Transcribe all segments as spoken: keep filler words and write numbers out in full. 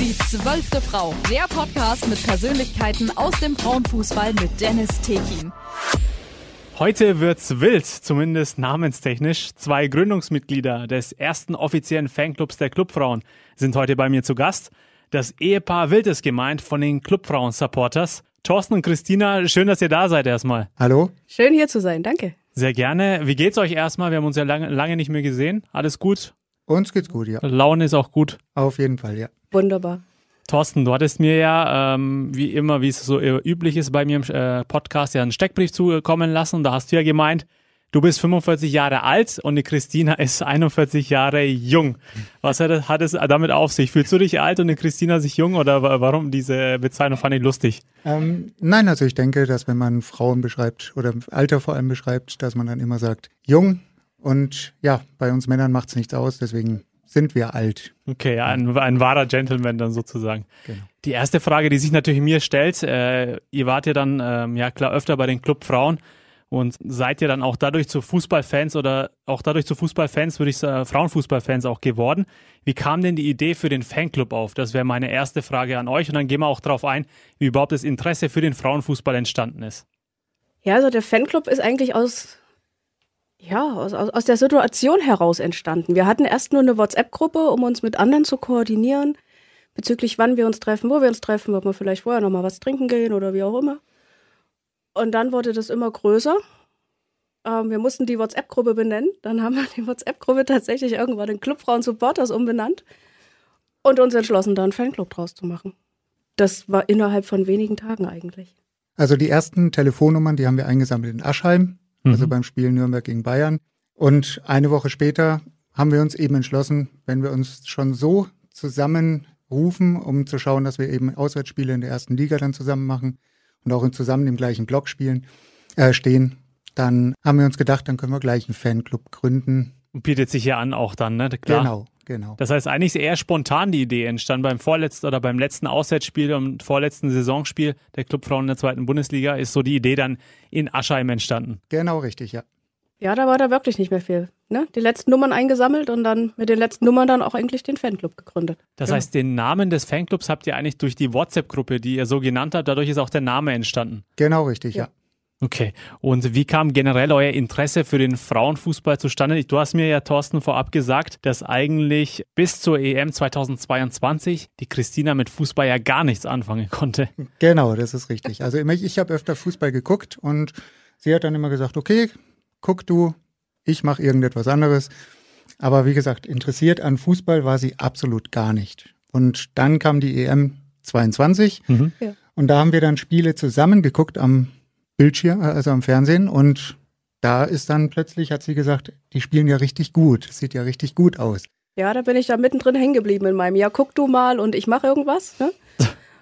Die zwölfte Frau, der Podcast mit Persönlichkeiten aus dem Frauenfußball mit Dennis Tekin. Heute wird's wild, zumindest namenstechnisch. Zwei Gründungsmitglieder des ersten offiziellen Fanclubs der Clubfrauen sind heute bei mir zu Gast. Das Ehepaar Wild ist gemeint von den Clubfrauen Supporters. Thorsten und Kristina, schön, dass ihr da seid erstmal. Hallo. Schön hier zu sein, danke. Sehr gerne. Wie geht's euch erstmal? Wir haben uns ja lange, lange nicht mehr gesehen. Alles gut? Uns geht's gut, ja. Laune ist auch gut? Auf jeden Fall, ja. Wunderbar. Thorsten, du hattest mir ja, ähm, wie immer, wie es so üblich ist bei mir im äh, Podcast, ja einen Steckbrief zukommen lassen. Da hast du ja gemeint, du bist fünfundvierzig Jahre alt und die Kristina ist einundvierzig Jahre jung. Was hat, hat es damit auf sich? Fühlst du dich alt und die Kristina sich jung oder w- warum diese Bezeichnung fand ich lustig? Ähm, nein, also ich denke, dass wenn man Frauen beschreibt oder Alter vor allem beschreibt, dass man dann immer sagt, jung. Und ja, bei uns Männern macht es nichts aus, deswegen sind wir alt. Okay, ein, ein wahrer Gentleman dann sozusagen. Genau. Die erste Frage, die sich natürlich mir stellt, äh, ihr wart ja dann, ähm, ja klar, öfter bei den Clubfrauen und seid ihr dann auch dadurch zu Fußballfans oder auch dadurch zu Fußballfans, würde ich sagen, Frauenfußballfans auch geworden. Wie kam denn die Idee für den Fanclub auf? Das wäre meine erste Frage an euch und dann gehen wir auch darauf ein, wie überhaupt das Interesse für den Frauenfußball entstanden ist. Ja, also der Fanclub ist eigentlich aus... Ja, aus, aus der Situation heraus entstanden. Wir hatten erst nur eine WhatsApp-Gruppe, um uns mit anderen zu koordinieren, bezüglich wann wir uns treffen, wo wir uns treffen, ob wir vielleicht vorher nochmal was trinken gehen oder wie auch immer. Und dann wurde das immer größer. Ähm, wir mussten die WhatsApp-Gruppe benennen. Dann haben wir die WhatsApp-Gruppe tatsächlich irgendwann in Clubfrauen Supporters umbenannt und uns entschlossen, da einen Fanclub draus zu machen. Das war innerhalb von wenigen Tagen eigentlich. Also die ersten Telefonnummern, die haben wir eingesammelt in Aschheim. Also beim Spiel Nürnberg gegen Bayern. Und eine Woche später haben wir uns eben entschlossen, wenn wir uns schon so zusammenrufen, um zu schauen, dass wir eben Auswärtsspiele in der ersten Liga dann zusammen machen und auch zusammen im gleichen Block spielen, äh, stehen, dann haben wir uns gedacht, dann können wir gleich einen Fanclub gründen. Und bietet sich ja an auch dann, ne? Klar. Genau, genau. Das heißt, eigentlich ist eher spontan die Idee entstanden beim vorletzten oder beim letzten Auswärtsspiel und vorletzten Saisonspiel der Clubfrauen in der zweiten Bundesliga ist so die Idee dann in Aschheim entstanden. Genau, richtig, ja. Ja, da war da wirklich nicht mehr viel. Ne? Die letzten Nummern eingesammelt und dann mit den letzten Nummern dann auch eigentlich den Fanclub gegründet. Das ja. heißt, den Namen des Fanclubs habt ihr eigentlich durch die WhatsApp-Gruppe, die ihr so genannt habt, dadurch ist auch der Name entstanden. Genau, richtig, ja. ja. Okay. Und wie kam generell euer Interesse für den Frauenfußball zustande? Du hast mir ja, Thorsten, vorab gesagt, dass eigentlich bis zur E M zweitausendzweiundzwanzig die Kristina mit Fußball ja gar nichts anfangen konnte. Genau, das ist richtig. Also ich, ich habe öfter Fußball geguckt und sie hat dann immer gesagt, okay, guck du, ich mache irgendetwas anderes. Aber wie gesagt, interessiert an Fußball war sie absolut gar nicht. Und dann kam die E M zweiundzwanzig mhm. ja. und da haben wir dann Spiele zusammen geguckt am Bildschirm, also am Fernsehen, und da ist dann plötzlich, hat sie gesagt, die spielen ja richtig gut, das sieht ja richtig gut aus. Ja, da bin ich da mittendrin hängen geblieben in meinem, ja guck du mal und ich mache irgendwas, ne?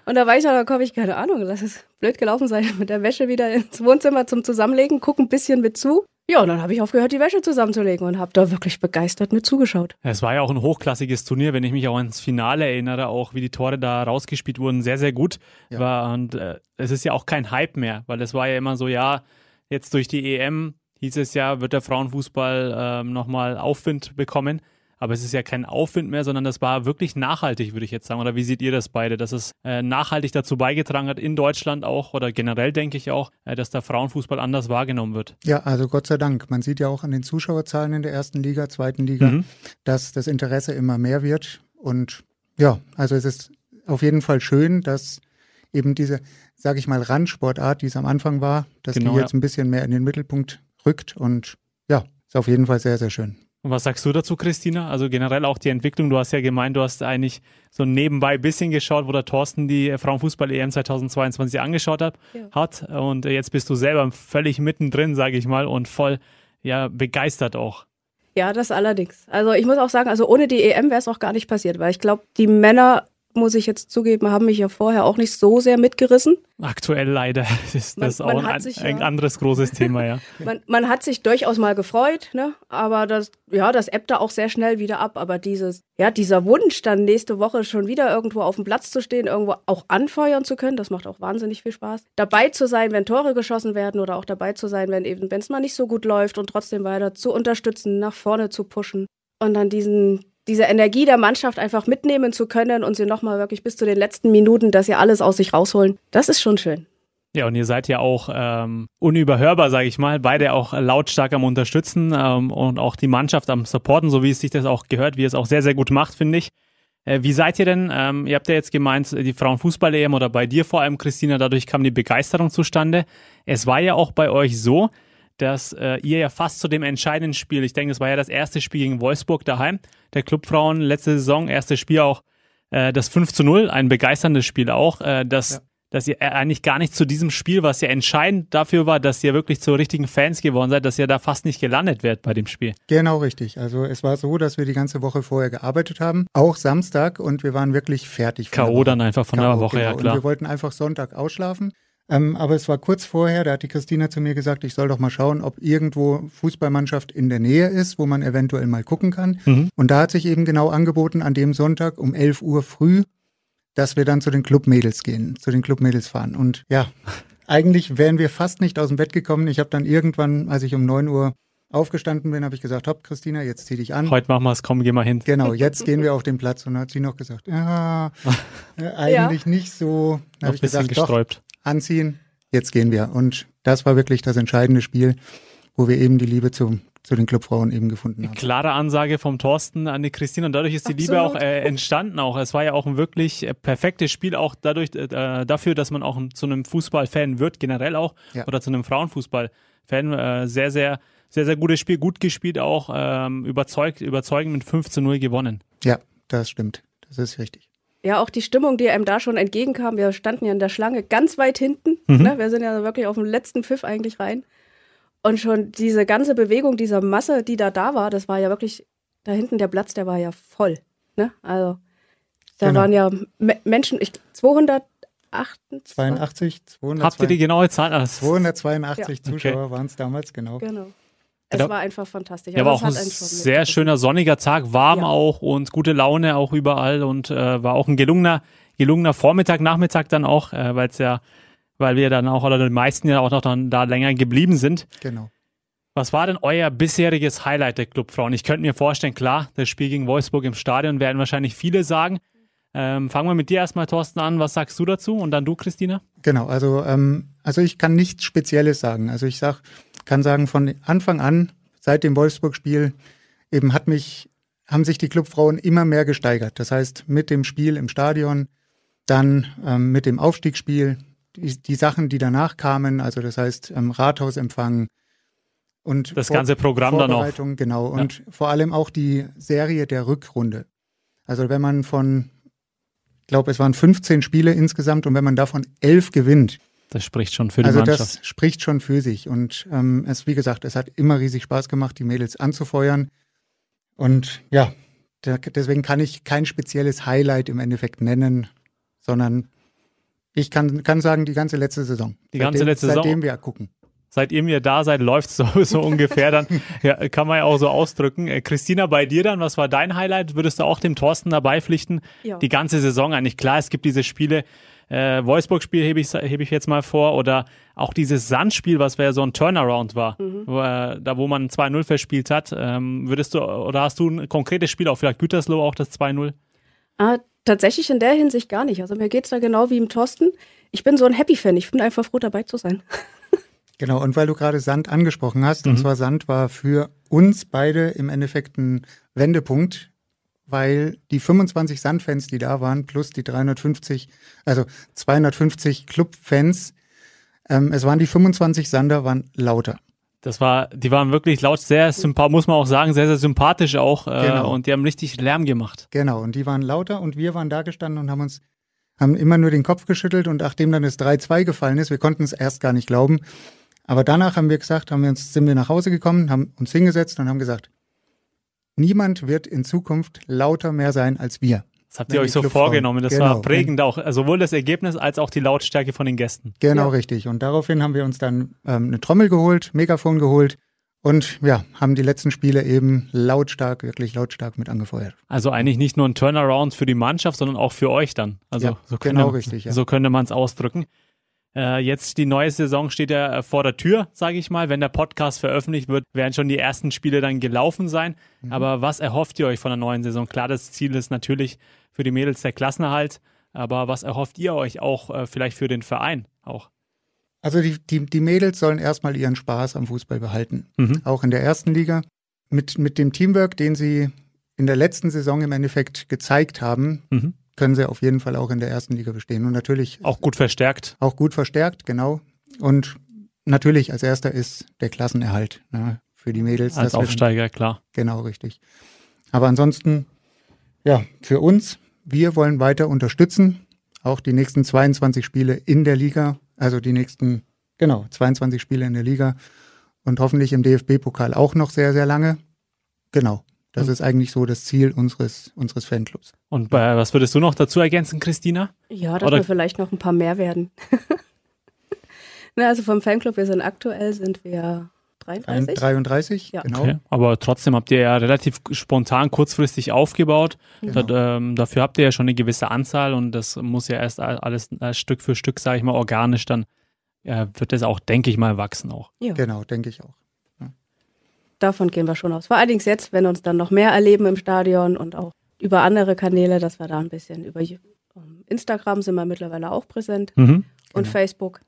Und da war ich dann, da komme ich, keine Ahnung, lass es blöd gelaufen sein, mit der Wäsche wieder ins Wohnzimmer zum Zusammenlegen, guck ein bisschen mit zu. Ja, und dann habe ich aufgehört, die Wäsche zusammenzulegen und habe da wirklich begeistert mit zugeschaut. Es war ja auch ein hochklassiges Turnier, wenn ich mich auch ans Finale erinnere, auch wie die Tore da rausgespielt wurden, sehr, sehr gut. Ja. War, und äh, es ist ja auch kein Hype mehr, weil es war ja immer so, ja, jetzt durch die E M hieß es ja, wird der Frauenfußball ähm, nochmal Aufwind bekommen. Aber es ist ja kein Aufwind mehr, sondern das war wirklich nachhaltig, würde ich jetzt sagen. Oder wie seht ihr das beide, dass es äh, nachhaltig dazu beigetragen hat, in Deutschland auch oder generell denke ich auch, äh, dass da Frauenfußball anders wahrgenommen wird? Ja, also Gott sei Dank. Man sieht ja auch an den Zuschauerzahlen in der ersten Liga, zweiten Liga, mhm. dass das Interesse immer mehr wird. Und ja, also es ist auf jeden Fall schön, dass eben diese, sage ich mal, Randsportart, die es am Anfang war, dass genau, die jetzt ja. ein bisschen mehr in den Mittelpunkt rückt. Und ja, ist auf jeden Fall sehr, sehr schön. Und was sagst du dazu, Kristina? Also generell auch die Entwicklung. Du hast ja gemeint, du hast eigentlich so nebenbei ein bisschen geschaut, wo der Thorsten die Frauenfußball-E M zweitausendzweiundzwanzig angeschaut hat. Ja. hat. Und jetzt bist du selber völlig mittendrin, sage ich mal, und voll ja, begeistert auch. Ja, das allerdings. Also ich muss auch sagen, also ohne die E M wäre es auch gar nicht passiert, weil ich glaube, die Männer, muss ich jetzt zugeben, haben mich ja vorher auch nicht so sehr mitgerissen. Aktuell leider ist man, das auch ein, an, sich, ein anderes großes Thema, ja. man, man hat sich durchaus mal gefreut, ne? Aber das, ja, das ebbt da auch sehr schnell wieder ab. Aber dieses, ja, dieser Wunsch, dann nächste Woche schon wieder irgendwo auf dem Platz zu stehen, irgendwo auch anfeuern zu können, das macht auch wahnsinnig viel Spaß. Dabei zu sein, wenn Tore geschossen werden oder auch dabei zu sein, wenn eben, wenn es mal nicht so gut läuft und trotzdem weiter zu unterstützen, nach vorne zu pushen und dann diesen diese Energie der Mannschaft einfach mitnehmen zu können und sie nochmal wirklich bis zu den letzten Minuten, dass sie alles aus sich rausholen, das ist schon schön. Ja, und ihr seid ja auch ähm, unüberhörbar, sage ich mal, beide auch lautstark am Unterstützen ähm, und auch die Mannschaft am Supporten, so wie es sich das auch gehört, wie es auch sehr, sehr gut macht, finde ich. Äh, wie seid ihr denn, ähm, ihr habt ja jetzt gemeint, die Frauenfußball-E M oder bei dir vor allem, Christina, dadurch kam die Begeisterung zustande. Es war ja auch bei euch so, dass äh, ihr ja fast zu dem entscheidenden Spiel, ich denke, es war ja das erste Spiel gegen Wolfsburg daheim, der Clubfrauen letzte Saison, erstes Spiel auch, äh, das fünf zu null, ein begeisterndes Spiel auch, äh, das, ja. dass ihr eigentlich gar nicht zu diesem Spiel, was ja entscheidend dafür war, dass ihr wirklich zu richtigen Fans geworden seid, dass ihr da fast nicht gelandet werdet bei dem Spiel. Genau richtig. Also es war so, dass wir die ganze Woche vorher gearbeitet haben, auch Samstag, und wir waren wirklich fertig. K O dann einfach von der Woche, ja klar. Und wir wollten einfach Sonntag ausschlafen. Ähm, aber es war kurz vorher, da hat die Christina zu mir gesagt, ich soll doch mal schauen, ob irgendwo Fußballmannschaft in der Nähe ist, wo man eventuell mal gucken kann. Mhm. Und da hat sich eben genau angeboten, an dem Sonntag um elf Uhr früh, dass wir dann zu den Clubmädels gehen, zu den Clubmädels fahren. Und ja, eigentlich wären wir fast nicht aus dem Bett gekommen. Ich habe dann irgendwann, als ich um neun Uhr aufgestanden bin, habe ich gesagt, hopp, Christina, jetzt zieh dich an. Heute machen wir es, komm, geh mal hin. Genau, jetzt gehen wir auf den Platz. Und dann hat sie noch gesagt, ja, eigentlich ja. nicht so. Dann habe ich gesagt, gesträubt. Doch, anziehen, jetzt gehen wir. Und das war wirklich das entscheidende Spiel, wo wir eben die Liebe zu, zu den Clubfrauen eben gefunden haben. Klare Ansage vom Thorsten an die Christine, und dadurch ist die Absolut. Liebe auch äh, entstanden. Auch es war ja auch ein wirklich äh, perfektes Spiel, auch dadurch äh, dafür, dass man auch ein, zu einem Fußballfan wird, generell auch, ja. oder zu einem Frauenfußballfan. Äh, sehr, sehr, sehr, sehr gutes Spiel, gut gespielt auch, ähm, überzeugt, überzeugend mit fünf zu null gewonnen. Ja, das stimmt, das ist richtig. Ja, auch die Stimmung, die einem da schon entgegenkam. Wir standen ja in der Schlange ganz weit hinten. Mhm. Ne? Wir sind ja wirklich auf dem letzten Pfiff eigentlich rein. Und schon diese ganze Bewegung dieser Masse, die da da war, das war ja wirklich, da hinten der Platz, der war ja voll. Ne? Also da genau. waren ja Me- Menschen, ich, zweihundertachtundzwanzig Habt ihr die genaue Zahl? zweihundertzweiundachtzig ja. Zuschauer okay. waren es damals, genau. Genau. Es glaub, war einfach fantastisch. Ja, aber auch ein sehr schöner, sonniger Tag, warm ja. auch und gute Laune auch überall, und äh, war auch ein gelungener, gelungener Vormittag, Nachmittag dann auch, äh, weil es ja, weil wir dann auch, oder die meisten ja auch noch dann da länger geblieben sind. Genau. Was war denn euer bisheriges Highlight der Clubfrauen? Ich könnte mir vorstellen, klar, das Spiel gegen Wolfsburg im Stadion werden wahrscheinlich viele sagen. Ähm, fangen wir mit dir erstmal, Thorsten, an. Was sagst du dazu? Und dann du, Christina? Genau, also, ähm, also ich kann nichts Spezielles sagen. Also ich sag, kann sagen, von Anfang an, seit dem Wolfsburg-Spiel, eben hat mich, haben sich die Clubfrauen immer mehr gesteigert. Das heißt, mit dem Spiel im Stadion, dann ähm, mit dem Aufstiegsspiel, die, die Sachen, die danach kamen, also das heißt ähm, Rathausempfang und das vor- ganze Programm Vorbereitung, dann auch. Genau, und ja. vor allem auch die Serie der Rückrunde. Also wenn man von, ich glaube, es waren fünfzehn Spiele insgesamt, und wenn man davon elf gewinnt, das spricht schon für die also Mannschaft. Also das spricht schon für sich, und ähm, es, wie gesagt, es hat immer riesig Spaß gemacht, die Mädels anzufeuern, und ja, da, deswegen kann ich kein spezielles Highlight im Endeffekt nennen, sondern ich kann, kann sagen, die ganze letzte Saison. Die ganze seitdem, letzte Saison. Seitdem wir gucken. Seitdem ihr da seid, läuft es so, so ungefähr, dann ja, kann man ja auch so ausdrücken. Äh, Christina, bei dir dann, was war dein Highlight? Würdest du auch dem Thorsten dabei pflichten? Ja. Die ganze Saison eigentlich. Klar, es gibt diese Spiele, Äh, Wolfsburg-Spiel hebe ich, hebe ich jetzt mal vor, oder auch dieses Sandspiel, was ja so ein Turnaround war, mhm. wo, äh, da wo man zwei null verspielt hat. Ähm, würdest du, oder hast du ein konkretes Spiel, auch vielleicht Gütersloh, auch das zwei null? Ah, tatsächlich in der Hinsicht gar nicht. Also mir geht es da genau wie im Thorsten. Ich bin so ein Happy-Fan. Ich bin einfach froh, dabei zu sein. Genau, und weil du gerade Sand angesprochen hast, mhm. und zwar Sand war für uns beide im Endeffekt ein Wendepunkt, weil die fünfundzwanzig Sandfans, die da waren, plus die dreihundertfünfzig, also zweihundertfünfzig Clubfans, ähm, es waren die fünfundzwanzig Sander, waren lauter. Das war, die waren wirklich laut, sehr sympathisch, muss man auch sagen, sehr, sehr sympathisch auch, äh, genau. und die haben richtig Lärm gemacht. Genau, und die waren lauter, und wir waren da gestanden und haben uns, haben immer nur den Kopf geschüttelt, und nachdem dann das drei zwei gefallen ist, wir konnten es erst gar nicht glauben, aber danach haben wir gesagt, haben wir uns, sind wir nach Hause gekommen, haben uns hingesetzt und haben gesagt, niemand wird in Zukunft lauter mehr sein als wir. Das habt ihr euch so vorgenommen. Das war prägend auch, sowohl das Ergebnis als auch die Lautstärke von den Gästen. Genau, ja. richtig. Und daraufhin haben wir uns dann ähm, eine Trommel geholt, Megafon geholt und ja, haben die letzten Spiele eben lautstark, wirklich lautstark mit angefeuert. Also eigentlich nicht nur ein Turnaround für die Mannschaft, sondern auch für euch dann. Also ja, so könnte, genau richtig. Ja. So könnte man es ausdrücken. Äh, jetzt die neue Saison steht ja vor der Tür, sage ich mal. Wenn der Podcast veröffentlicht wird, werden schon die ersten Spiele dann gelaufen sein. Mhm. Aber was erhofft ihr euch von der neuen Saison? Klar, das Ziel ist natürlich für die Mädels der Klassenerhalt. Aber was erhofft ihr euch auch äh, vielleicht für den Verein auch? Also die, die, die Mädels sollen erstmal ihren Spaß am Fußball behalten. Mhm. Auch in der ersten Liga. Mit, mit dem Teamwork, den sie in der letzten Saison im Endeffekt gezeigt haben, mhm. können sie auf jeden Fall auch in der ersten Liga bestehen. Und natürlich auch gut verstärkt. Auch gut verstärkt, genau. Und natürlich als erster ist der Klassenerhalt, ne, für die Mädels. Als Aufsteiger, dann, klar. Genau, richtig. Aber ansonsten, ja, für uns, wir wollen weiter unterstützen. Auch die nächsten zweiundzwanzig Spiele in der Liga, also die nächsten, genau, zweiundzwanzig Spiele in der Liga und hoffentlich im D F B-Pokal auch noch sehr, sehr lange. Genau, das mhm. ist eigentlich so das Ziel unseres, unseres Fanclubs. Und bei, was würdest du noch dazu ergänzen, Christina? Ja, dass Oder? wir vielleicht noch ein paar mehr werden. Na, also vom Fanclub, wir sind aktuell, sind wir dreiunddreißig. dreiunddreißig, ja. Genau. Okay. Aber trotzdem habt ihr ja relativ spontan, kurzfristig aufgebaut. Genau. Das, ähm, dafür habt ihr ja schon eine gewisse Anzahl und das muss ja erst alles äh, Stück für Stück, sage ich mal, organisch dann, äh, wird das auch, denke ich mal, wachsen auch. Ja. Genau, denke ich auch. Ja. Davon gehen wir schon aus. Vor allen Dingen jetzt, wenn wir uns dann noch mehr erleben im Stadion und auch über andere Kanäle, dass wir da ein bisschen über Instagram sind wir mittlerweile auch präsent mhm. und genau. Facebook,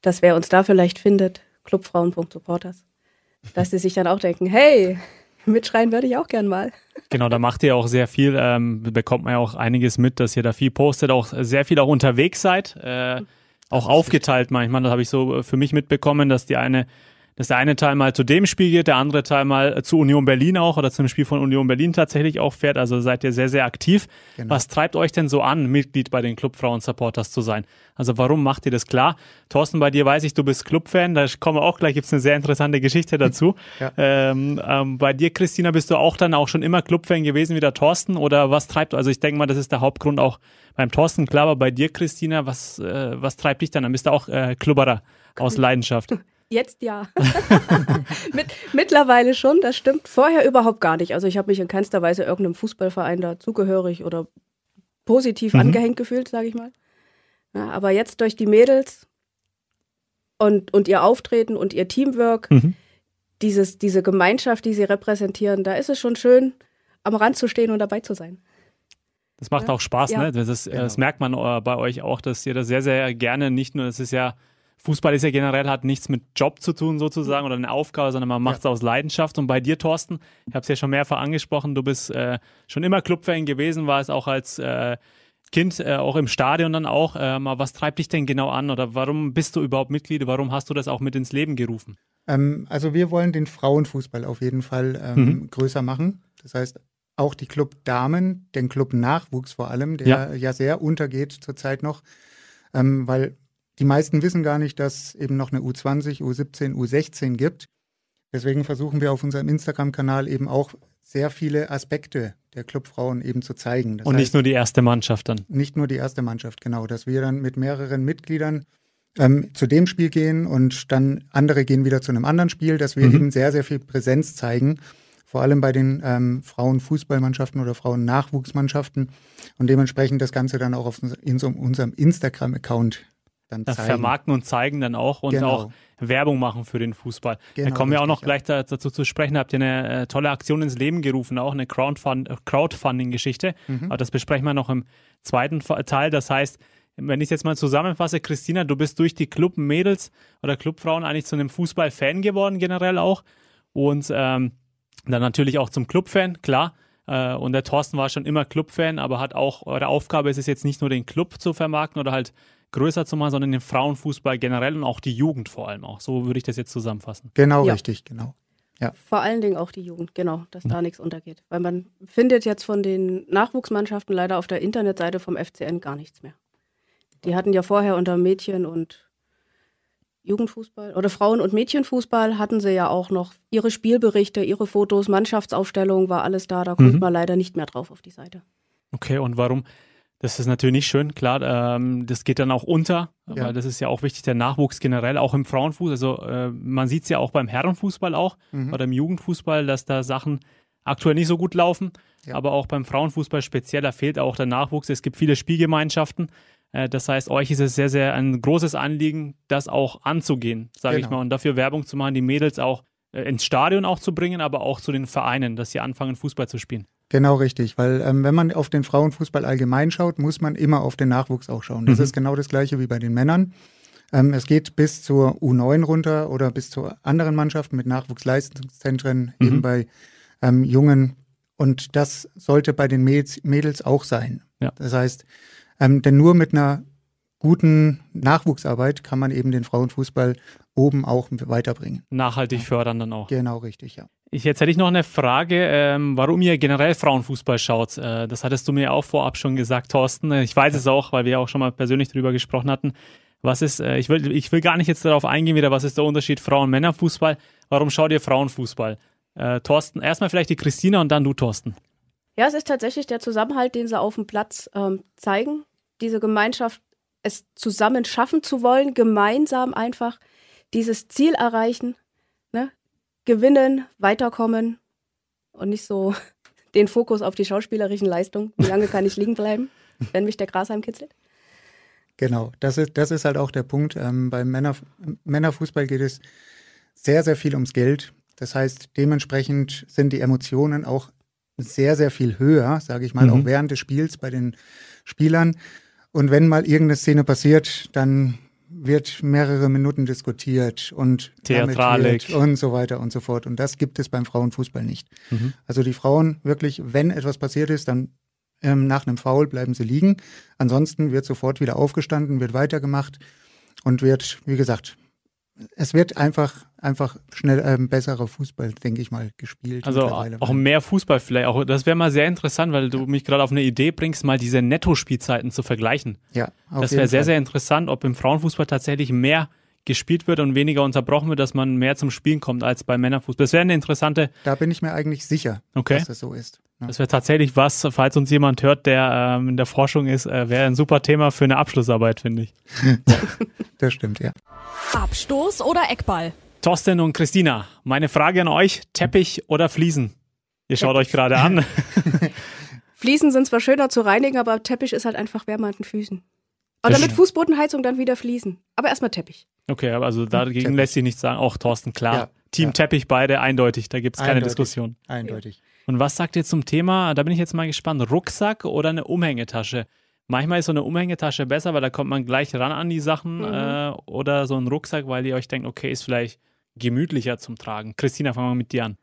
dass wer uns da vielleicht findet, Clubfrauen.supporters, dass sie sich dann auch denken, hey, mitschreien würde ich auch gern mal. Genau, da macht ihr auch sehr viel, ähm, bekommt man ja auch einiges mit, dass ihr da viel postet, auch sehr viel auch unterwegs seid, äh, auch aufgeteilt manchmal, das habe ich so für mich mitbekommen, dass die eine, dass der eine Teil mal zu dem Spiel geht, der andere Teil mal zu Union Berlin auch oder zum Spiel von Union Berlin tatsächlich auch fährt, also seid ihr sehr, sehr aktiv. Genau. Was treibt euch denn so an, Mitglied bei den Clubfrauen Supporters zu sein? Also warum macht ihr das klar? Thorsten, bei dir weiß ich, du bist Clubfan, da kommen wir auch gleich, gibt es eine sehr interessante Geschichte dazu. Ja. ähm, ähm, bei dir, Christina, bist du auch dann auch schon immer Clubfan gewesen wie der Thorsten oder was treibt, also ich denke mal, das ist der Hauptgrund auch beim Thorsten, klar, aber bei dir, Christina, was, äh, was treibt dich dann? Dann bist du auch äh, Clubberer aus Leidenschaft. Jetzt ja. Mit, mittlerweile schon, das stimmt. Vorher überhaupt gar nicht. Also ich habe mich in keinster Weise irgendeinem Fußballverein dazugehörig oder positiv mhm. angehängt gefühlt, sage ich mal. Ja, aber jetzt durch die Mädels und, und ihr Auftreten und ihr Teamwork, mhm. dieses, diese Gemeinschaft, die sie repräsentieren, da ist es schon schön, am Rand zu stehen und dabei zu sein. Das macht ja. auch Spaß, ja. ne? Das, ist, genau. das merkt man bei euch auch, dass ihr das sehr, sehr gerne, nicht nur, es ist ja Fußball ist ja generell, hat nichts mit Job zu tun sozusagen oder eine Aufgabe, sondern man macht es ja. aus Leidenschaft. Und bei dir, Thorsten, ich habe es ja schon mehrfach angesprochen, du bist äh, schon immer Clubfan gewesen, war es auch als äh, Kind, äh, auch im Stadion dann auch. Ähm, aber was treibt dich denn genau an oder warum bist du überhaupt Mitglied? Warum hast du das auch mit ins Leben gerufen? Ähm, also wir wollen den Frauenfußball auf jeden Fall ähm, mhm. größer machen. Das heißt, auch die Clubdamen, den Clubnachwuchs vor allem, der ja, ja sehr untergeht zurzeit noch, ähm, weil die meisten wissen gar nicht, dass es eben noch eine U zwanzig, U siebzehn, U sechzehn gibt. Deswegen versuchen wir auf unserem Instagram-Kanal eben auch sehr viele Aspekte der Clubfrauen eben zu zeigen. Das und heißt, nicht nur die erste Mannschaft dann. Nicht nur die erste Mannschaft, genau. Dass wir dann mit mehreren Mitgliedern ähm, zu dem Spiel gehen und dann andere gehen wieder zu einem anderen Spiel, dass wir mhm. eben sehr, sehr viel Präsenz zeigen. Vor allem bei den ähm, Frauenfußballmannschaften oder Frauennachwuchsmannschaften. Und dementsprechend das Ganze dann auch auf in so, unserem Instagram-Account dann das zeigen. Vermarkten und zeigen dann auch und genau. auch Werbung machen für den Fußball. Genau, da kommen wir auch noch gleich ja. dazu zu sprechen. Da habt ihr eine äh, tolle Aktion ins Leben gerufen, auch eine Crowdfund- Crowdfunding-Geschichte. Mhm. Aber das besprechen wir noch im zweiten Teil. Das heißt, wenn ich es jetzt mal zusammenfasse, Christina, du bist durch die Clubmädels oder Clubfrauen eigentlich zu einem Fußballfan geworden generell auch und ähm, dann natürlich auch zum Clubfan, klar. Äh, und der Thorsten war schon immer Clubfan, aber hat auch, eure Aufgabe ist es jetzt nicht nur den Club zu vermarkten oder halt größer zu machen, sondern den Frauenfußball generell und auch die Jugend vor allem auch. So würde ich das jetzt zusammenfassen. Genau, ja. richtig, genau. Ja. Vor allen Dingen auch die Jugend, genau, dass ja. da nichts untergeht. Weil man findet jetzt von den Nachwuchsmannschaften leider auf der Internetseite vom F C N gar nichts mehr. Die hatten ja vorher unter Mädchen- und Jugendfußball oder Frauen- und Mädchenfußball hatten sie ja auch noch ihre Spielberichte, ihre Fotos, Mannschaftsaufstellung, war alles da. Da kommt mhm. man leider nicht mehr drauf auf die Seite. Okay, und warum? Das ist natürlich nicht schön, klar, ähm, das geht dann auch unter, ja. weil das ist ja auch wichtig, der Nachwuchs generell, auch im Frauenfußball, also äh, man sieht es ja auch beim Herrenfußball auch mhm. oder im Jugendfußball, dass da Sachen aktuell nicht so gut laufen, ja. aber auch beim Frauenfußball speziell, da fehlt auch der Nachwuchs, es gibt viele Spielgemeinschaften, Das heißt, euch ist es sehr, sehr ein großes Anliegen, das auch anzugehen, sage genau. ich mal, und dafür Werbung zu machen, die Mädels auch ins Stadion auch zu bringen, aber auch zu den Vereinen, dass sie anfangen, Fußball zu spielen. Genau richtig, weil ähm, wenn man auf den Frauenfußball allgemein schaut, muss man immer auf den Nachwuchs auch schauen. Das mhm. ist genau das Gleiche wie bei den Männern. Ähm, es geht bis zur U neun runter oder bis zu anderen Mannschaften mit Nachwuchsleistungszentren, mhm. eben bei ähm, Jungen. Und das sollte bei den Mäd- Mädels auch sein. Ja. Das heißt, ähm, denn nur mit einer guten Nachwuchsarbeit kann man eben den Frauenfußball oben auch weiterbringen. Nachhaltig fördern dann auch. Genau, richtig, ja. Ich, jetzt hätte ich noch eine Frage, ähm, warum ihr generell Frauenfußball schaut. Äh, das hattest du mir auch vorab schon gesagt, Thorsten. Ich weiß ja. es auch, weil wir ja auch schon mal persönlich darüber gesprochen hatten. Was ist, äh, ich will, ich will gar nicht jetzt darauf eingehen wieder, was ist der Unterschied Frauen-Männer-Fußball? Warum schaut ihr Frauenfußball? Äh, Thorsten, erstmal vielleicht die Christina und dann du, Thorsten. Ja, es ist tatsächlich der Zusammenhalt, den sie auf dem Platz ähm, zeigen. Diese Gemeinschaft, es zusammen schaffen zu wollen, gemeinsam einfach dieses Ziel erreichen, ne? Gewinnen, weiterkommen und nicht so den Fokus auf die schauspielerischen Leistungen. Wie lange kann ich liegen bleiben, wenn mich der Grashalm kitzelt? Genau, das ist, das ist halt auch der Punkt. Ähm, beim Männer, Männerfußball geht es sehr, sehr viel ums Geld. Das heißt, dementsprechend sind die Emotionen auch sehr, sehr viel höher, sage ich mal, mhm. auch während des Spiels bei den Spielern. Und wenn mal irgendeine Szene passiert, dann wird mehrere Minuten diskutiert und Theatralik und so weiter und so fort. Und das gibt es beim Frauenfußball nicht. Mhm. Also die Frauen wirklich, wenn etwas passiert ist, dann ähm, nach einem Foul bleiben sie liegen. Ansonsten wird sofort wieder aufgestanden, wird weitergemacht und wird, wie gesagt, es wird einfach, einfach schnell ähm, besserer Fußball, denke ich mal, gespielt. Also auch mehr Fußball vielleicht. Auch, das wäre mal sehr interessant, weil du ja. mich gerade auf eine Idee bringst, mal diese Nettospielzeiten zu vergleichen. Ja, auf das wäre sehr, sehr interessant, ob im Frauenfußball tatsächlich mehr gespielt wird und weniger unterbrochen wird, dass man mehr zum Spielen kommt als bei Männerfußball. Das wäre eine interessante... Da bin ich mir eigentlich sicher, okay. dass das so ist. Ja. Das wäre tatsächlich was, falls uns jemand hört, der ähm, in der Forschung ist, äh, wäre ein super Thema für eine Abschlussarbeit, finde ich. Das stimmt, ja. Abstoß oder Eckball? Thorsten und Christina, meine Frage an euch, Teppich oder Fliesen? Ihr schaut Teppich. euch gerade an. Fliesen sind zwar schöner zu reinigen, aber Teppich ist halt einfach wärmer an den Füßen. Aber dann mit Fußbodenheizung dann wieder Fliesen. Aber erstmal Teppich. Okay, aber also dagegen Teppich. lässt sich nichts sagen. Auch Thorsten, klar. Ja, Team ja. Teppich, beide eindeutig. Da gibt es keine Diskussion. Eindeutig. Und was sagt ihr zum Thema, da bin ich jetzt mal gespannt, Rucksack oder eine Umhängetasche? Manchmal ist so eine Umhängetasche besser, weil da kommt man gleich ran an die Sachen. Mhm. Äh, oder so ein Rucksack, weil ihr euch denkt, okay, ist vielleicht gemütlicher zum Tragen. Christina, fangen wir mit dir an.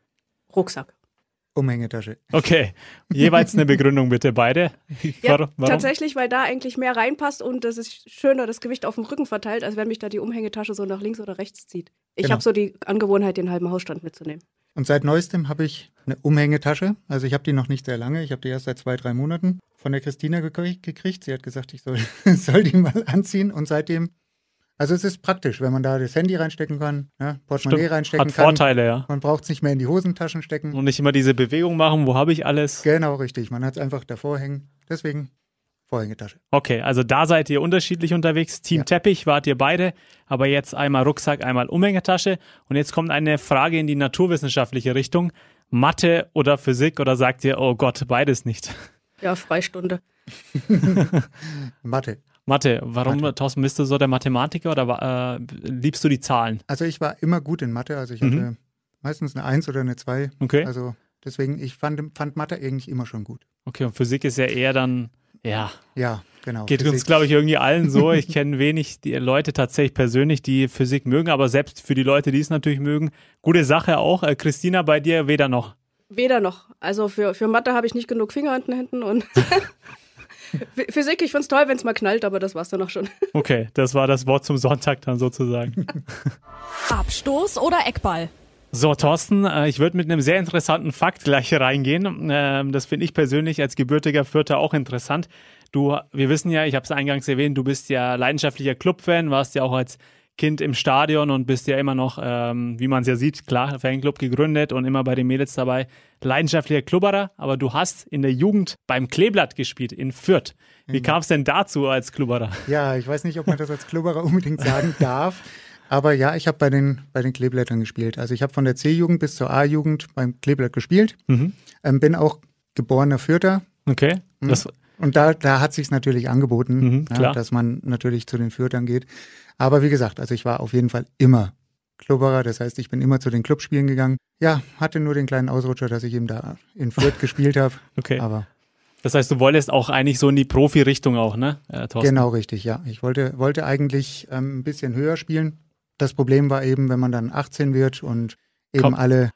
Rucksack. Umhängetasche. Okay, jeweils eine Begründung bitte, beide. Ja, warum? Tatsächlich, weil da eigentlich mehr reinpasst und das ist schöner, das Gewicht auf dem Rücken verteilt, als wenn mich da die Umhängetasche so nach links oder rechts zieht. Ich genau. habe so die Angewohnheit, den halben Hausstand mitzunehmen. Und seit neuestem habe ich eine Umhängetasche. Also ich habe die noch nicht sehr lange. Ich habe die erst seit zwei, drei Monaten von der Christina gekriegt. Sie hat gesagt, ich soll, soll die mal anziehen. Und seitdem, also es ist praktisch, wenn man da das Handy reinstecken kann, ne, Portemonnaie Stimmt, reinstecken hat kann. Hat Vorteile, ja. Man braucht es nicht mehr in die Hosentaschen stecken. Und nicht immer diese Bewegung machen, wo habe ich alles. Genau, richtig. Man hat es einfach davor hängen. Deswegen Vorhängetasche. Okay, also da seid ihr unterschiedlich unterwegs. Team ja. Teppich wart ihr beide. Aber jetzt einmal Rucksack, einmal Umhängetasche. Und jetzt kommt eine Frage in die naturwissenschaftliche Richtung. Mathe oder Physik? Oder sagt ihr, oh Gott, beides nicht? Ja, Freistunde. Mathe. Mathe, warum, Mathe. Thorsten, bist du so der Mathematiker oder äh, liebst du die Zahlen? Also ich war immer gut in Mathe, also ich hatte mhm. meistens eine eins oder eine zwei. Okay. Also deswegen, ich fand, fand Mathe eigentlich immer schon gut. Okay, und Physik ist ja eher dann, ja. Ja, genau. Geht Physik. Uns, glaube ich, irgendwie allen so. Ich kenne wenig die Leute tatsächlich persönlich, die Physik mögen, aber selbst für die Leute, die es natürlich mögen, gute Sache auch. Äh, Christina, bei dir weder noch? Weder noch. Also für, für Mathe habe ich nicht genug Finger hinten hinten und... Physik, ich find's toll, wenn es mal knallt, aber das war's dann auch schon. Okay, das war das Wort zum Sonntag dann sozusagen. Abstoß oder Eckball? So, Thorsten, ich würde mit einem sehr interessanten Fakt gleich reingehen. Das finde ich persönlich als gebürtiger Fürther auch interessant. Du, wir wissen ja, ich habe es eingangs erwähnt, du bist ja leidenschaftlicher Clubfan, warst ja auch als Kind im Stadion und bist ja immer noch, wie man es ja sieht, klar, Fanclub gegründet und immer bei den Mädels dabei, leidenschaftlicher Clubberer, aber du hast in der Jugend beim Kleeblatt gespielt in Fürth. Wie kam es denn dazu als Clubberer? Ja, ich weiß nicht, ob man das als Clubberer unbedingt sagen darf, aber ja, ich habe bei den, bei den Kleeblättern gespielt. Also ich habe von der C-Jugend bis zur A-Jugend beim Kleeblatt gespielt, mhm. ähm, bin auch geborener Fürther. Okay, mhm. das Und da, da hat sich's natürlich angeboten, mhm, ja, dass man natürlich zu den Fürthern geht. Aber wie gesagt, also ich war auf jeden Fall immer Clubberer, das heißt, ich bin immer zu den Clubspielen gegangen. Ja, hatte nur den kleinen Ausrutscher, dass ich eben da in Fürth gespielt habe. Okay. Aber das heißt, du wolltest auch eigentlich so in die Profi-Richtung auch, ne, äh, Thorsten? Genau, richtig, ja. Ich wollte, wollte eigentlich ähm, ein bisschen höher spielen. Das Problem war eben, wenn man dann achtzehn wird und eben Komm. alle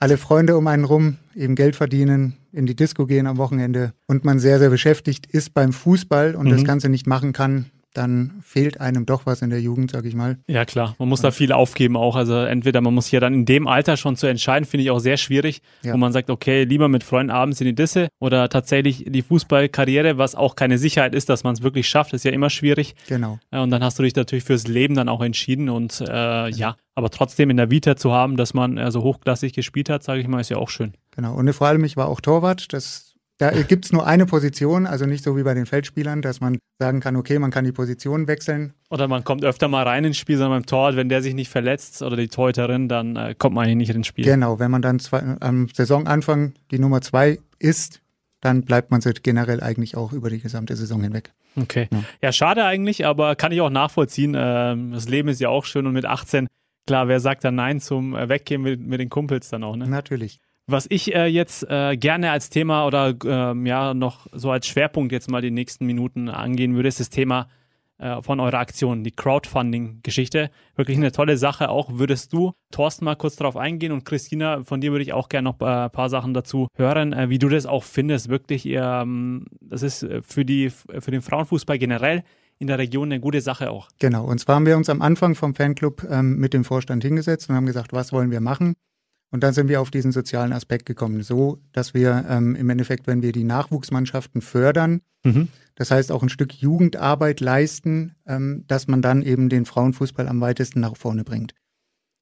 alle Freunde um einen rum eben Geld verdienen, in die Disco gehen am Wochenende und man sehr, sehr beschäftigt ist beim Fußball und mhm. das Ganze nicht machen kann, dann fehlt einem doch was in der Jugend, sag ich mal. Ja klar, man muss da viel aufgeben auch. Also entweder man muss hier dann in dem Alter schon zu entscheiden, finde ich auch sehr schwierig, ja. wo man sagt, okay, lieber mit Freunden abends in die Disse oder tatsächlich die Fußballkarriere, was auch keine Sicherheit ist, dass man es wirklich schafft, ist ja immer schwierig. Genau. Und dann hast du dich natürlich fürs Leben dann auch entschieden und äh, ja. ja, aber trotzdem in der Vita zu haben, dass man äh, so hochklassig gespielt hat, sage ich mal, ist ja auch schön. Genau, und vor allem ich war auch Torwart, das da gibt es nur eine Position, also nicht so wie bei den Feldspielern, dass man sagen kann, okay, man kann die Position wechseln. Oder man kommt öfter mal rein ins Spiel, sondern beim Torwart, wenn der sich nicht verletzt oder die Torhüterin, dann äh, kommt man eigentlich nicht ins Spiel. Genau, wenn man dann zwei, am Saisonanfang die Nummer zwei ist, dann bleibt man so generell eigentlich auch über die gesamte Saison hinweg. Okay, ja, ja schade eigentlich, aber kann ich auch nachvollziehen. Ähm, das Leben ist ja auch schön und mit achtzehn, klar, wer sagt dann Nein zum äh, Weggehen mit, mit den Kumpels dann auch, ne? Natürlich. Was ich äh, jetzt äh, gerne als Thema oder ähm, ja noch so als Schwerpunkt jetzt mal die nächsten Minuten angehen würde, ist das Thema äh, von eurer Aktion, die Crowdfunding-Geschichte. Wirklich eine tolle Sache auch. Würdest du, Thorsten, mal kurz drauf eingehen und Christina, von dir würde ich auch gerne noch ein äh, paar Sachen dazu hören, äh, wie du das auch findest. Wirklich, ähm, das ist für, die, für den Frauenfußball generell in der Region eine gute Sache auch. Genau, und zwar haben wir uns am Anfang vom Fanclub ähm, mit dem Vorstand hingesetzt und haben gesagt, was wollen wir machen? Und dann sind wir auf diesen sozialen Aspekt gekommen, so dass wir ähm, im Endeffekt, wenn wir die Nachwuchsmannschaften fördern, mhm. das heißt auch ein Stück Jugendarbeit leisten, ähm, dass man dann eben den Frauenfußball am weitesten nach vorne bringt.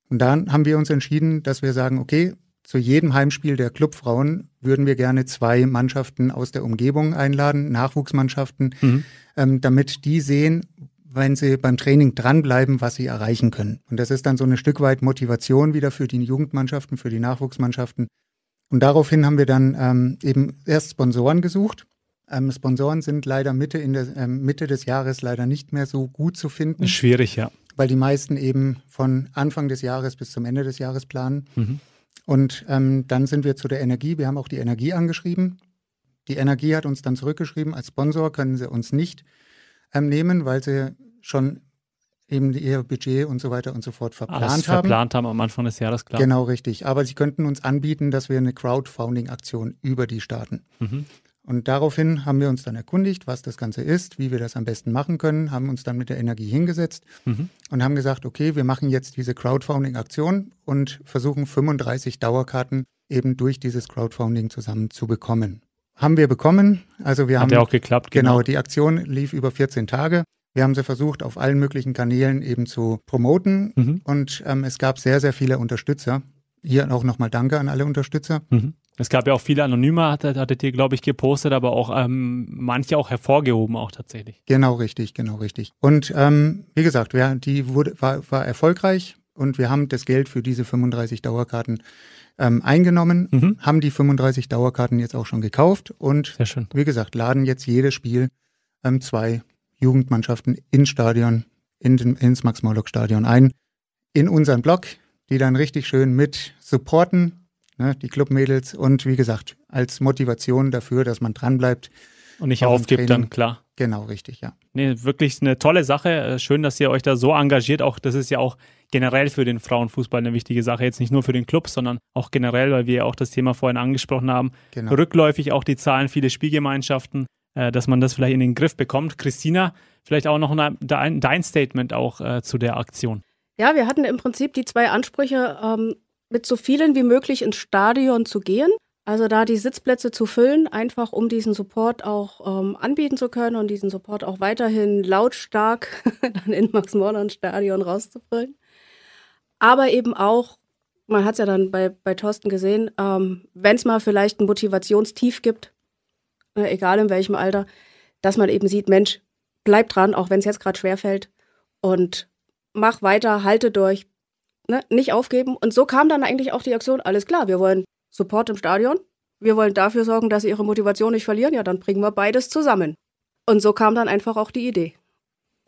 Und dann haben wir uns entschieden, dass wir sagen, okay, zu jedem Heimspiel der Clubfrauen würden wir gerne zwei Mannschaften aus der Umgebung einladen, Nachwuchsmannschaften, mhm. ähm, damit die sehen, wenn sie beim Training dranbleiben, was sie erreichen können. Und das ist dann so ein Stück weit Motivation wieder für die Jugendmannschaften, für die Nachwuchsmannschaften. Und daraufhin haben wir dann ähm, eben erst Sponsoren gesucht. Ähm, Sponsoren sind leider Mitte, in der, ähm, Mitte des Jahres leider nicht mehr so gut zu finden. Schwierig, ja. Weil die meisten eben von Anfang des Jahres bis zum Ende des Jahres planen. Mhm. Und ähm, dann sind wir zu der Energie. Wir haben auch die Energie angeschrieben. Die Energie hat uns dann zurückgeschrieben, als Sponsor können sie uns nicht nehmen, weil sie schon eben ihr Budget und so weiter und so fort verplant haben. Alles verplant haben am Anfang des Jahres, klar. Genau, richtig. Aber sie könnten uns anbieten, dass wir eine Crowdfunding-Aktion über die starten. Mhm. Und daraufhin haben wir uns dann erkundigt, was das Ganze ist, wie wir das am besten machen können, haben uns dann mit der Energie hingesetzt mhm. und haben gesagt, okay, wir machen jetzt diese Crowdfunding-Aktion und versuchen fünfunddreißig Dauerkarten eben durch dieses Crowdfunding zusammen zu bekommen. Haben wir bekommen. Also wir Hat haben ja auch geklappt, genau. Genau, die Aktion lief über vierzehn Tage. Wir haben sie versucht, auf allen möglichen Kanälen eben zu promoten. Mhm. Und ähm, es gab sehr, sehr viele Unterstützer. Hier auch nochmal Danke an alle Unterstützer. Mhm. Es gab ja auch viele Anonyme, hattet ihr, glaube ich, gepostet, aber auch ähm, manche auch hervorgehoben auch tatsächlich. Genau, richtig, genau, richtig. Und ähm, wie gesagt, wir, die wurde, war, war erfolgreich und wir haben das Geld für diese fünfunddreißig Dauerkarten Ähm, eingenommen, mhm. haben die fünfunddreißig Dauerkarten jetzt auch schon gekauft und wie gesagt, laden jetzt jedes Spiel ähm, zwei Jugendmannschaften ins Stadion, in den, ins Max-Morlock-Stadion ein, in unseren Blog, die dann richtig schön mit supporten, ne, die Clubmädels und wie gesagt, als Motivation dafür, dass man dranbleibt. Und nicht aufgibt dann, klar. Genau, richtig, ja. Nee, wirklich eine tolle Sache. Schön, dass ihr euch da so engagiert. Auch das ist ja auch generell für den Frauenfußball eine wichtige Sache. Jetzt nicht nur für den Club, sondern auch generell, weil wir ja auch das Thema vorhin angesprochen haben. Genau. Rückläufig auch die Zahlen, viele Spielgemeinschaften, äh, dass man das vielleicht in den Griff bekommt. Christina, vielleicht auch noch eine, dein Statement auch äh, zu der Aktion. Ja, wir hatten im Prinzip die zwei Ansprüche, ähm, mit so vielen wie möglich ins Stadion zu gehen. Also da die Sitzplätze zu füllen, einfach um diesen Support auch ähm, anbieten zu können und diesen Support auch weiterhin lautstark dann in Max-Morlock-Stadion rauszufüllen. Aber eben auch, man hat es ja dann bei, bei Thorsten gesehen, ähm, wenn es mal vielleicht ein Motivationstief gibt, äh, egal in welchem Alter, dass man eben sieht, Mensch, bleib dran, auch wenn es jetzt gerade schwerfällt und mach weiter, halte durch, ne? Nicht aufgeben. Und so kam dann eigentlich auch die Aktion, alles klar, wir wollen Support im Stadion, wir wollen dafür sorgen, dass sie ihre Motivation nicht verlieren, ja, dann bringen wir beides zusammen. Und so kam dann einfach auch die Idee.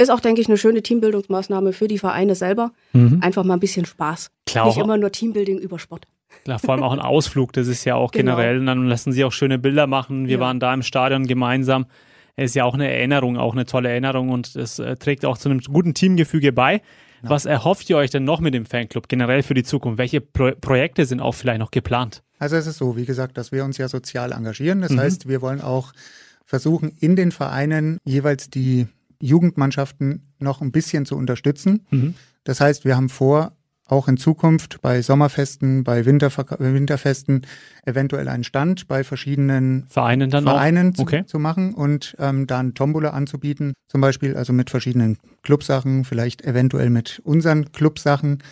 Ist auch, denke ich, eine schöne Teambildungsmaßnahme für die Vereine selber. Mhm. Einfach mal ein bisschen Spaß. Klar, nicht immer nur Teambuilding über Sport. Klar, vor allem auch ein Ausflug, das ist ja auch genau. generell. Und dann lassen sie auch schöne Bilder machen. Wir ja. waren da im Stadion gemeinsam. Ist ja auch eine Erinnerung, auch eine tolle Erinnerung. Und es äh, trägt auch zu einem guten Teamgefüge bei. Ja. Was erhofft ihr euch denn noch mit dem Fanclub generell für die Zukunft? Welche Pro- Projekte sind auch vielleicht noch geplant? Also es ist so, wie gesagt, dass wir uns ja sozial engagieren. Das mhm. heißt, wir wollen auch versuchen, in den Vereinen jeweils die Jugendmannschaften noch ein bisschen zu unterstützen. Mhm. Das heißt, wir haben vor, auch in Zukunft bei Sommerfesten, bei Winterver- Winterfesten eventuell einen Stand bei verschiedenen Vereinen, dann Vereinen zu, okay. zu machen und ähm, da eine Tombola anzubieten, zum Beispiel, also mit verschiedenen Clubsachen, vielleicht eventuell mit unseren Clubsachen.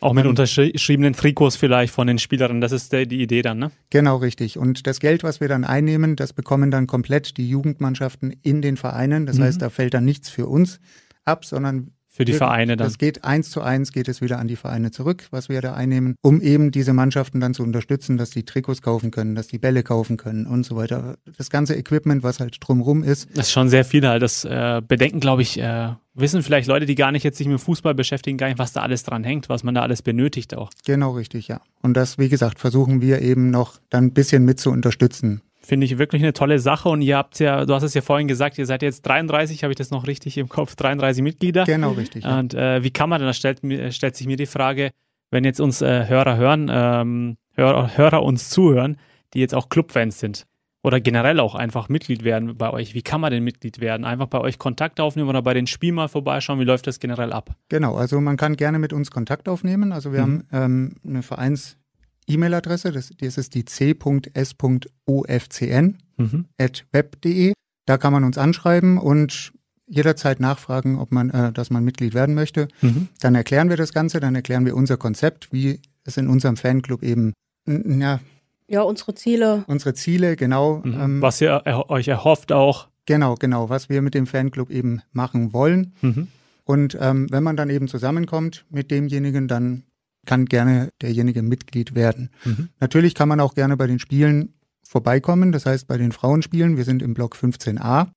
Auch mit ähm, unterschriebenen Trikots vielleicht von den Spielerinnen, das ist die Idee dann, ne? Genau, richtig. Und das Geld, was wir dann einnehmen, das bekommen dann komplett die Jugendmannschaften in den Vereinen. Das mhm. heißt, da fällt dann nichts für uns ab, sondern für die Vereine dann. Das geht eins zu eins, geht es wieder an die Vereine zurück, was wir da einnehmen, um eben diese Mannschaften dann zu unterstützen, dass die Trikots kaufen können, dass die Bälle kaufen können und so weiter. Das ganze Equipment, was halt drumherum ist. Das ist schon sehr viel halt. Das äh, bedenken, glaube ich, äh, wissen vielleicht Leute, die gar nicht jetzt sich mit Fußball beschäftigen, gar nicht, was da alles dran hängt, was man da alles benötigt auch. Genau, richtig, ja. Und das, wie gesagt, versuchen wir eben noch dann ein bisschen mit zu unterstützen. Finde ich wirklich eine tolle Sache und ihr habt ja, du hast es ja vorhin gesagt, ihr seid jetzt dreiunddreißig, habe ich das noch richtig im Kopf, dreiunddreißig Mitglieder. Genau, richtig. Ja. Und äh, wie kann man, da stellt, stellt sich mir die Frage, wenn jetzt uns äh, Hörer hören, ähm, Hörer, Hörer uns zuhören, die jetzt auch Clubfans sind oder generell auch einfach Mitglied werden bei euch, wie kann man denn Mitglied werden? Einfach bei euch Kontakt aufnehmen oder bei den Spielen mal vorbeischauen, wie läuft das generell ab? Genau, also man kann gerne mit uns Kontakt aufnehmen, also wir mhm. haben ähm, eine Vereins- E-Mail-Adresse, das, das ist die c punkt s punkt o f c n mhm. at web punkt de. Da kann man uns anschreiben und jederzeit nachfragen, ob man, äh, dass man Mitglied werden möchte. Mhm. Dann erklären wir das Ganze, dann erklären wir unser Konzept, wie es in unserem Fanclub eben, n- ja. Ja, unsere Ziele. Unsere Ziele, genau. Mhm. Ähm, was ihr er- euch erhofft auch. Genau, genau, was wir mit dem Fanclub eben machen wollen. Mhm. Und ähm, wenn man dann eben zusammenkommt mit demjenigen, dann kann gerne derjenige Mitglied werden. Mhm. Natürlich kann man auch gerne bei den Spielen vorbeikommen, das heißt bei den Frauenspielen. Wir sind im Block fünfzehn a,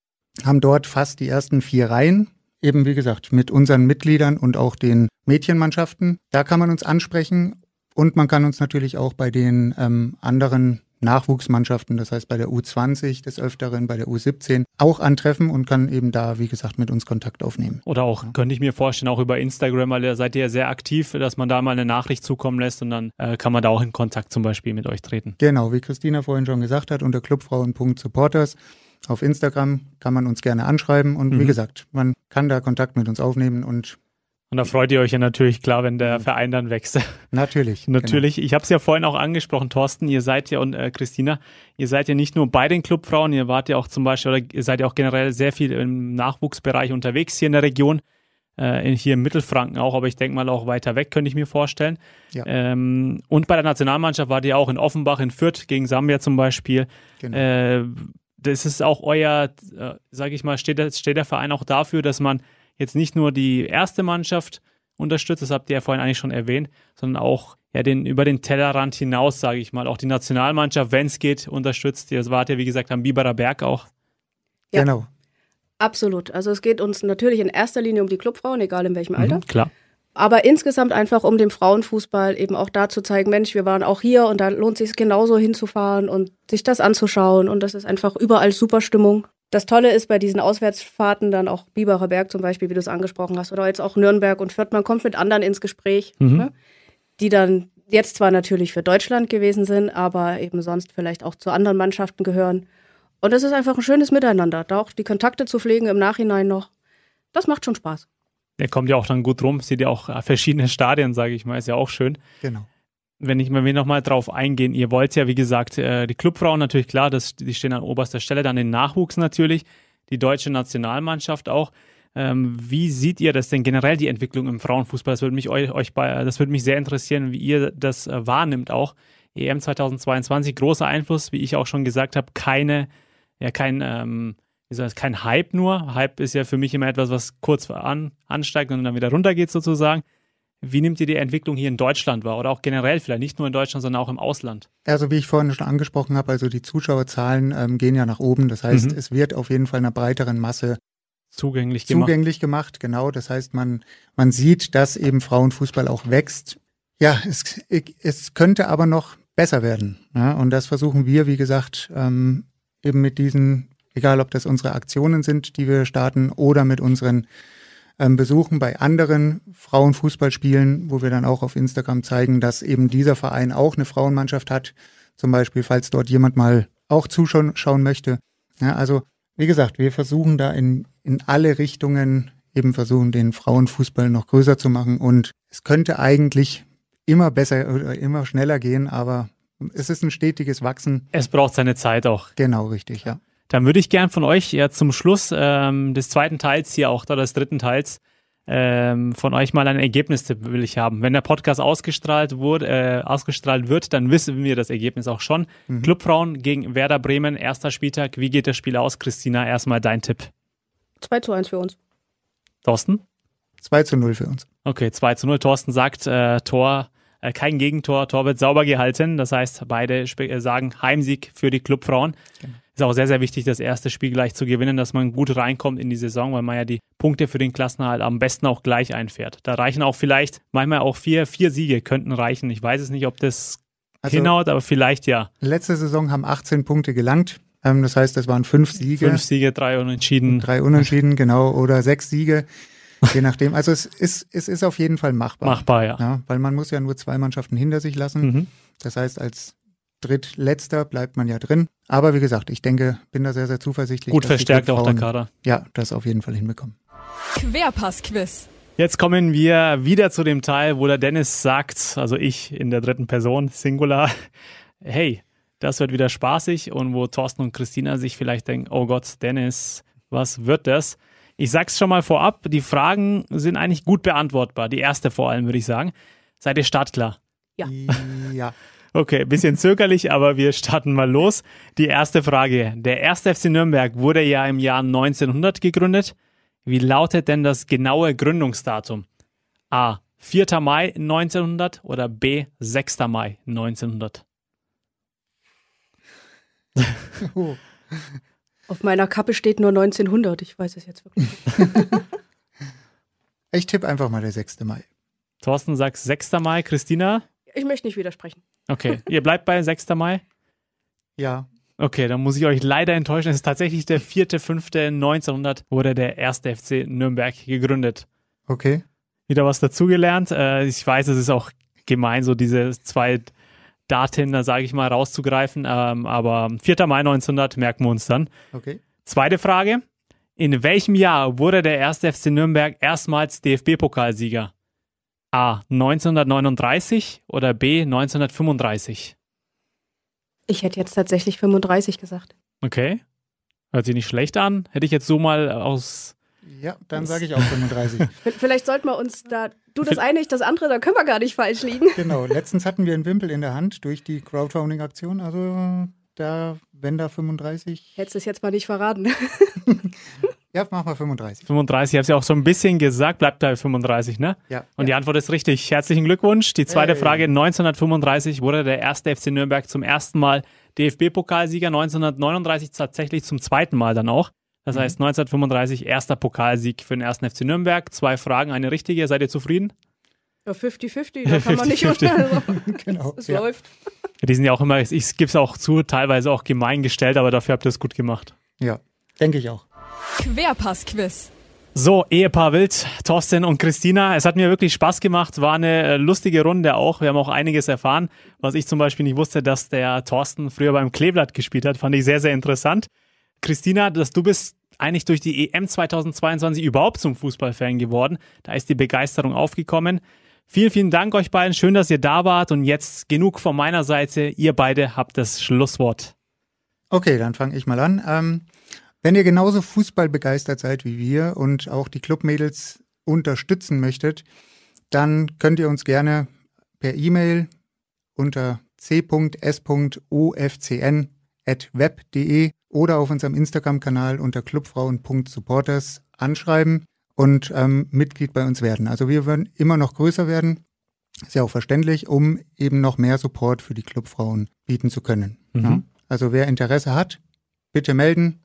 haben dort fast die ersten vier Reihen, eben wie gesagt mit unseren Mitgliedern und auch den Mädchenmannschaften. Da kann man uns ansprechen und man kann uns natürlich auch bei den ähm, anderen Nachwuchsmannschaften, das heißt bei der U zwanzig des Öfteren, bei der U siebzehn auch antreffen und kann eben da, wie gesagt, mit uns Kontakt aufnehmen. Oder auch, ja. könnte ich mir vorstellen, auch über Instagram, weil da seid ihr ja sehr aktiv, dass man da mal eine Nachricht zukommen lässt und dann äh, kann man da auch in Kontakt zum Beispiel mit euch treten. Genau, wie Christina vorhin schon gesagt hat, unter clubfrauen punkt supporters auf Instagram kann man uns gerne anschreiben und mhm. wie gesagt, man kann da Kontakt mit uns aufnehmen und Und da freut ihr euch ja natürlich, klar, wenn der Verein dann wächst. Natürlich. Natürlich. Genau. Ich habe es ja vorhin auch angesprochen, Thorsten, ihr seid ja und äh, Christina, ihr seid ja nicht nur bei den Clubfrauen, ihr wart ja auch zum Beispiel, oder ihr seid ja auch generell sehr viel im Nachwuchsbereich unterwegs hier in der Region, äh, hier im Mittelfranken auch, aber ich denke mal auch weiter weg, könnte ich mir vorstellen. Ja. Ähm, und bei der Nationalmannschaft wart ihr auch in Offenbach, in Fürth, gegen Sambia zum Beispiel. Genau. Äh, das ist auch euer, äh, sage ich mal, steht, steht der Verein auch dafür, dass man jetzt nicht nur die erste Mannschaft unterstützt, das habt ihr ja vorhin eigentlich schon erwähnt, sondern auch ja, den, über den Tellerrand hinaus, sage ich mal, auch die Nationalmannschaft, wenn es geht, unterstützt. Ihr wart ja, wie gesagt, am Biberer Berg auch. Ja, genau. Absolut. Also es geht uns natürlich in erster Linie um die Clubfrauen, egal in welchem Alter. Mhm, klar. Aber insgesamt einfach um den Frauenfußball eben auch da zu zeigen, Mensch, wir waren auch hier und da lohnt es sich genauso hinzufahren und sich das anzuschauen und das ist einfach überall super Stimmung. Das Tolle ist bei diesen Auswärtsfahrten dann auch Biberer Berg zum Beispiel, wie du es angesprochen hast, oder jetzt auch Nürnberg und Fürth, man kommt mit anderen ins Gespräch, mhm. ne, die dann jetzt zwar natürlich für Deutschland gewesen sind, aber eben sonst vielleicht auch zu anderen Mannschaften gehören. Und das ist einfach ein schönes Miteinander, da auch die Kontakte zu pflegen im Nachhinein noch, das macht schon Spaß. Der kommt ja auch dann gut rum, sieht ja auch verschiedene Stadien, sage ich mal, ist ja auch schön. Genau. Wenn ich, wenn wir nochmal drauf eingehen, ihr wollt ja, wie gesagt, die Clubfrauen natürlich, klar, das, die stehen an oberster Stelle, dann den Nachwuchs natürlich, die deutsche Nationalmannschaft auch. Wie seht ihr das denn generell, die Entwicklung im Frauenfußball? Das würde mich, euch, das würde mich sehr interessieren, wie ihr das wahrnimmt auch. E M zweitausendzweiundzwanzig, großer Einfluss, wie ich auch schon gesagt habe, keine, ja, kein, ähm, wie soll ich sagen, kein Hype nur. Hype ist ja für mich immer etwas, was kurz an, ansteigt und dann wieder runtergeht sozusagen. Wie nehmt ihr die Entwicklung hier in Deutschland wahr oder auch generell vielleicht nicht nur in Deutschland, sondern auch im Ausland? Also wie ich vorhin schon angesprochen habe, also die Zuschauerzahlen ähm, gehen ja nach oben. Das heißt, mhm. es wird auf jeden Fall einer breiteren Masse zugänglich gemacht. Zugänglich gemacht, genau. Das heißt, man, man sieht, dass eben Frauenfußball auch wächst. Ja, es, es könnte aber noch besser werden. Ja? Und das versuchen wir, wie gesagt, ähm, eben mit diesen, egal ob das unsere Aktionen sind, die wir starten oder mit unseren Besuchen bei anderen Frauenfußballspielen, wo wir dann auch auf Instagram zeigen, dass eben dieser Verein auch eine Frauenmannschaft hat. Zum Beispiel, falls dort jemand mal auch zuschauen möchte. Ja, also, wie gesagt, wir versuchen da in, in alle Richtungen eben versuchen, den Frauenfußball noch größer zu machen. Und es könnte eigentlich immer besser oder immer schneller gehen, aber es ist ein stetiges Wachsen. Es braucht seine Zeit auch. Genau, richtig, ja. Dann würde ich gern von euch ja zum Schluss ähm, des zweiten Teils hier auch, oder des dritten Teils, ähm, von euch mal einen Ergebnistipp will ich haben. Wenn der Podcast ausgestrahlt wurde, äh, ausgestrahlt wird, dann wissen wir das Ergebnis auch schon. Mhm. Clubfrauen gegen Werder Bremen, erster Spieltag. Wie geht das Spiel aus? Christina, erstmal dein Tipp. zwei zu eins für uns. Thorsten? zwei zu null für uns. Okay, zwei zu null. Thorsten sagt, äh, Tor, äh, kein Gegentor, Tor wird sauber gehalten. Das heißt, beide sp- äh, sagen Heimsieg für die Clubfrauen. Genau. Ist auch sehr, sehr wichtig, das erste Spiel gleich zu gewinnen, dass man gut reinkommt in die Saison, weil man ja die Punkte für den Klassenerhalt am besten auch gleich einfährt. Da reichen auch vielleicht, manchmal auch vier, vier Siege könnten reichen. Ich weiß es nicht, ob das also hinhaut, aber vielleicht ja. Letzte Saison haben achtzehn Punkte gelangt. Das heißt, das waren fünf Siege. Fünf Siege, drei Unentschieden. Drei Unentschieden, genau. Oder sechs Siege, je nachdem. Also es ist, es ist auf jeden Fall machbar. Machbar, ja. ja. Weil man muss ja nur zwei Mannschaften hinter sich lassen. Mhm. Das heißt, als Drittletzter bleibt man ja drin. Aber wie gesagt, ich denke, bin da sehr, sehr zuversichtlich. Gut verstärkt auch der Kader. Ja, das auf jeden Fall hinbekommen. Querpass-Quiz. Jetzt kommen wir wieder zu dem Teil, wo der Dennis sagt, also ich in der dritten Person, Singular, hey, das wird wieder spaßig. Und wo Thorsten und Christina sich vielleicht denken, oh Gott, Dennis, was wird das? Ich sag's schon mal vorab, die Fragen sind eigentlich gut beantwortbar. Die erste vor allem, würde ich sagen. Seid ihr startklar? Ja. Ja. Okay, bisschen zögerlich, aber wir starten mal los. Die erste Frage. Der erste F C Nürnberg wurde ja im Jahr neunzehnhundert gegründet. Wie lautet denn das genaue Gründungsdatum? A. vierter Mai neunzehnhundert oder B. sechster Mai neunzehnhundert? Oh. Auf meiner Kappe steht nur neunzehnhundert. Ich weiß es jetzt wirklich nicht. Ich tippe einfach mal der sechster Mai. Thorsten sagt sechster Mai. Christina? Ich möchte nicht widersprechen. Okay, ihr bleibt bei sechster Mai? Ja. Okay, dann muss ich euch leider enttäuschen. Es ist tatsächlich der vierter fünfter neunzehnhundert wurde der erste F C Nürnberg gegründet. Okay. Wieder was dazugelernt. Ich weiß, es ist auch gemein, so diese zwei Daten, da sage ich mal, rauszugreifen. Aber vierter Mai neunzehnhundert merken wir uns dann. Okay. Zweite Frage. In welchem Jahr wurde der erste F C Nürnberg erstmals D F B-Pokalsieger? A. neunzehnhundertneununddreißig oder B. neunzehnhundertfünfunddreißig? Ich hätte jetzt tatsächlich fünfunddreißig gesagt. Okay. Hört sich nicht schlecht an. Hätte ich jetzt so mal aus... Ja, dann sage ich auch fünfunddreißig. Vielleicht sollten wir uns da... Du, das eine, ich das andere, da können wir gar nicht falsch liegen. Genau. Letztens hatten wir einen Wimpel in der Hand durch die Crowdfunding-Aktion. Also da, wenn da fünfunddreißig... Hättest du es jetzt mal nicht verraten. Ja, mach mal fünfunddreißig. fünfunddreißig, ich habe es ja auch so ein bisschen gesagt, bleibt bei fünfunddreißig, ne? Ja. Und ja. Die Antwort ist richtig. Herzlichen Glückwunsch. Die zweite hey. Frage, neunzehnhundertfünfunddreißig wurde der erste F C Nürnberg zum ersten Mal D F B-Pokalsieger, neunzehnhundertneununddreißig tatsächlich zum zweiten Mal dann auch. Das mhm. heißt neunzehnhundertfünfunddreißig, erster Pokalsieg für den ersten F C Nürnberg. Zwei Fragen, eine richtige. Seid ihr zufrieden? Ja, fünfzig fünfzig, da kann man nicht unter. Genau. Es ja. läuft. Die sind ja auch immer, ich gebe es auch zu, teilweise auch gemein gestellt, aber dafür habt ihr es gut gemacht. Ja, denke ich auch. Querpass-Quiz. So, Ehepaar Wild, Thorsten und Christina. Es hat mir wirklich Spaß gemacht. War eine lustige Runde auch. Wir haben auch einiges erfahren. Was ich zum Beispiel nicht wusste, dass der Thorsten früher beim Kleeblatt gespielt hat, fand ich sehr, sehr interessant. Christina, dass du bist eigentlich durch die E M zweitausendzweiundzwanzig überhaupt zum Fußballfan geworden. Da ist die Begeisterung aufgekommen. Vielen, vielen Dank euch beiden. Schön, dass ihr da wart. Und jetzt genug von meiner Seite. Ihr beide habt das Schlusswort. Okay, dann fange ich mal an. Ähm Wenn ihr genauso fußballbegeistert seid wie wir und auch die Clubmädels unterstützen möchtet, dann könnt ihr uns gerne per E-Mail unter c punkt s punkt o f c n at web punkt de oder auf unserem Instagram-Kanal unter clubfrauen punkt supporters anschreiben. und ähm, Mitglied bei uns werden. Also wir würden immer noch größer werden, ist ja auch verständlich, um eben noch mehr Support für die Clubfrauen bieten zu können. Mhm. Ja? Also wer Interesse hat, bitte melden.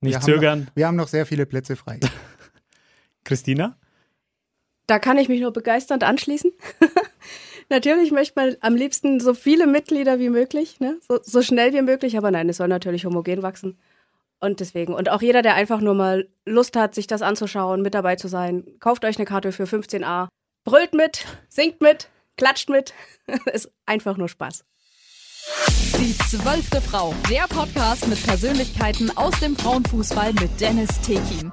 Nicht wir zögern. Haben noch, wir haben noch sehr viele Plätze frei. Christina? Da kann ich mich nur begeisternd anschließen. Natürlich möchte man am liebsten so viele Mitglieder wie möglich, ne? so, so schnell wie möglich, aber nein, es soll natürlich homogen wachsen. Und deswegen, und auch jeder, der einfach nur mal Lust hat, sich das anzuschauen, mit dabei zu sein, kauft euch eine Karte für fünfzehn a, brüllt mit, singt mit, klatscht mit, ist einfach nur Spaß. Die zwölfte Frau, der Podcast mit Persönlichkeiten aus dem Frauenfußball mit Dennis Tekin.